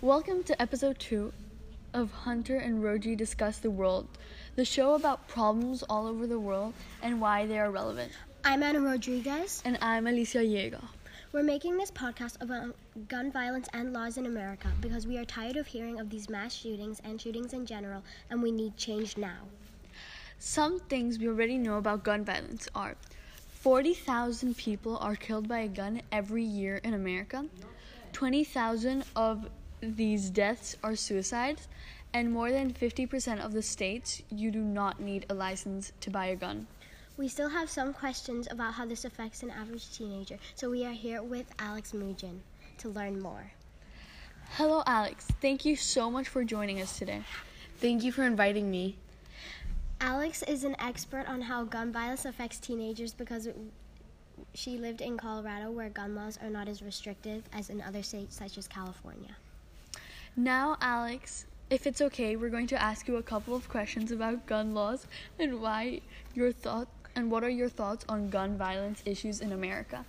Welcome to episode 2 of Hunter and Roji Discuss the World, the show about problems all over the world and why they are relevant. I'm Anna Rodriguez. And I'm Alicia Yeager. We're making this podcast about gun violence and laws in America because we are tired of hearing of these mass shootings and shootings in general, and we need change now. Some things we already know about gun violence are 40,000 people are killed by a gun every year in America, 20,000 of these deaths are suicides, and more than 50% of the states, you do not need a license to buy a gun. We still have some questions about how this affects an average teenager, so we are here with Alex Mugen to learn more. Hello, Alex. Thank you so much for joining us today. Thank you for inviting me. Alex is an expert on how gun violence affects teenagers because she lived in Colorado, where gun laws are not as restrictive as in other states such as California. Now, Alex, if it's okay, we're going to ask you a couple of questions about gun laws and what are your thoughts on gun violence issues in America?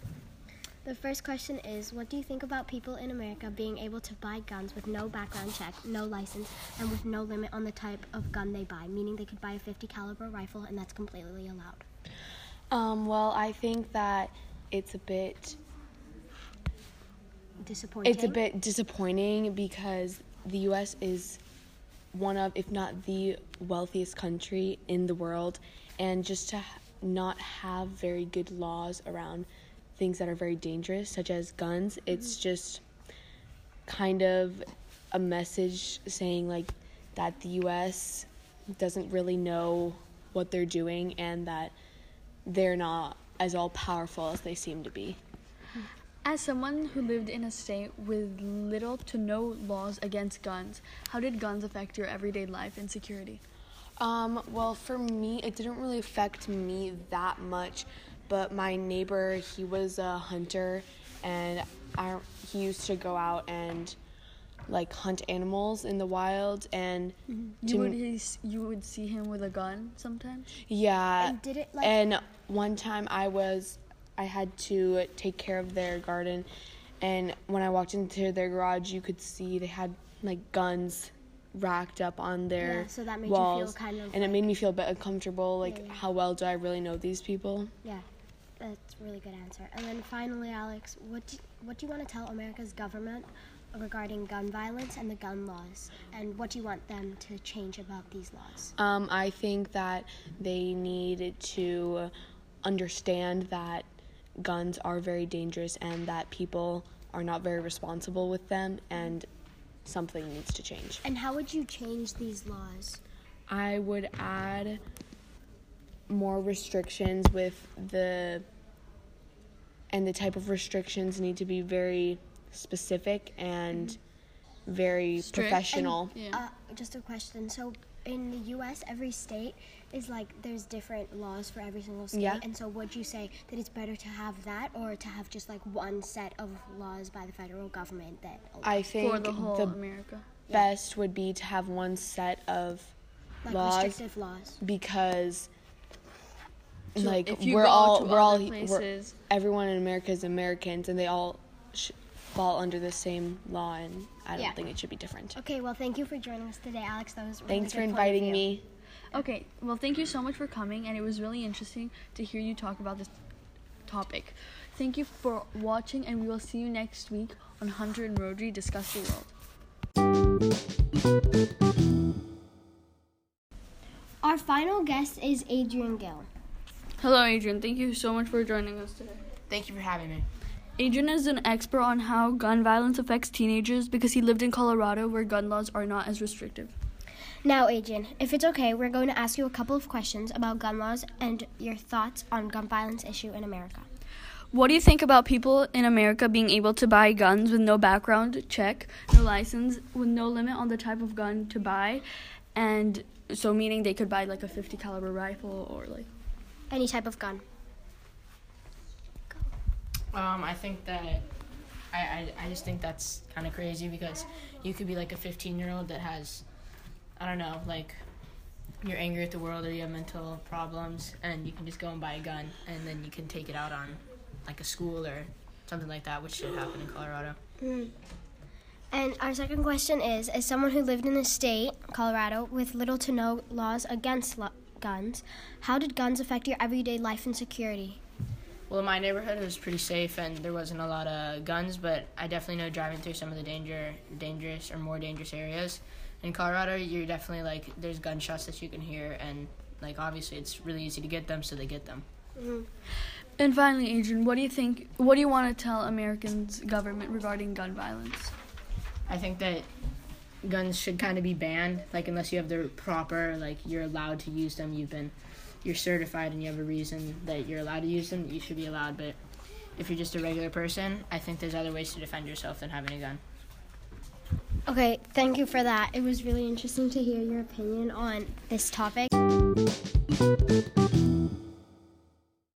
The first question is, what do you think about people in America being able to buy guns with no background check, no license, and with no limit on the type of gun they buy, meaning they could buy a 50 caliber rifle and that's completely allowed? Well, I think that it's a bit disappointing. It's a bit disappointing because the U.S. is one of, if not the wealthiest country in the world, and just to not have very good laws around things that are very dangerous, such as guns, it's just kind of a message saying like that the U.S. doesn't really know what they're doing and that they're not as all-powerful as they seem to be. As someone who lived in a state with little to no laws against guns, how did guns affect your everyday life and security? Well, for me, it didn't really affect me that much, but my neighbor, he was a hunter, and he used to go out and like hunt animals in the wild, and you would see him with a gun sometimes? Yeah, and one time I had to take care of their garden, and when I walked into their garage, you could see they had like guns racked up on their so that made walls, you feel kind of, and it made me feel a bit uncomfortable. How well do I really know these people? Yeah, that's a really good answer. And then finally, Alex, what do you want to tell America's government regarding gun violence and the gun laws, and what do you want them to change about these laws? I think that they need to understand that guns are very dangerous and that people are not very responsible with them, and something needs to change. And how would you change these laws? I would add more restrictions and the type of restrictions need to be very specific and very strict. Professional. And, just a question. So in the U.S., every state is like, there's different laws for every single state. Yeah. And so would you say that it's better to have that or to have just like one set of laws by the federal government that I think for the whole America? Best would be to have one set of like laws, restrictive laws, because so like everyone in America is Americans and they all fall under the same law, and I don't think it should be different. Okay, well, thank you for joining us today, Alex. That was really Thanks for inviting me. Okay, well, thank you so much for coming, and it was really interesting to hear you talk about this topic. Thank you for watching, and we will see you next week on Hunter and Rodri Discuss the World. Our final guest is Adrian Gill. Hello, Adrian. Thank you so much for joining us today. Thank you for having me. Adrian is an expert on how gun violence affects teenagers because he lived in Colorado, where gun laws are not as restrictive. Now, Adrian, if it's okay, we're going to ask you a couple of questions about gun laws and your thoughts on gun violence issue in America. What do you think about people in America being able to buy guns with no background check, no license, with no limit on the type of gun to buy, and so meaning they could buy like a 50 caliber rifle or like any type of gun? I think that I just think that's kind of crazy because you could be like a 15-year-old that has, I don't know, like you're angry at the world or you have mental problems, and you can just go and buy a gun and then you can take it out on like a school or something like that, which did happen in Colorado. Mm. And our second question is, as someone who lived in the state, Colorado, with little to no laws against guns, how did guns affect your everyday life and security? Well, in my neighborhood, it was pretty safe, and there wasn't a lot of guns, but I definitely know driving through some of the dangerous or more dangerous areas. In Colorado, you're definitely, like, there's gunshots that you can hear, and, like, obviously it's really easy to get them, so they get them. Mm-hmm. And finally, Adrian, what do you want to tell Americans' government regarding gun violence? I think that guns should kind of be banned, like, unless you have the proper, like, you're allowed to use them, you're certified and you have a reason that you're allowed to use them, you should be allowed. But if you're just a regular person, I think there's other ways to defend yourself than having a gun. Okay, thank you for that. It was really interesting to hear your opinion on this topic.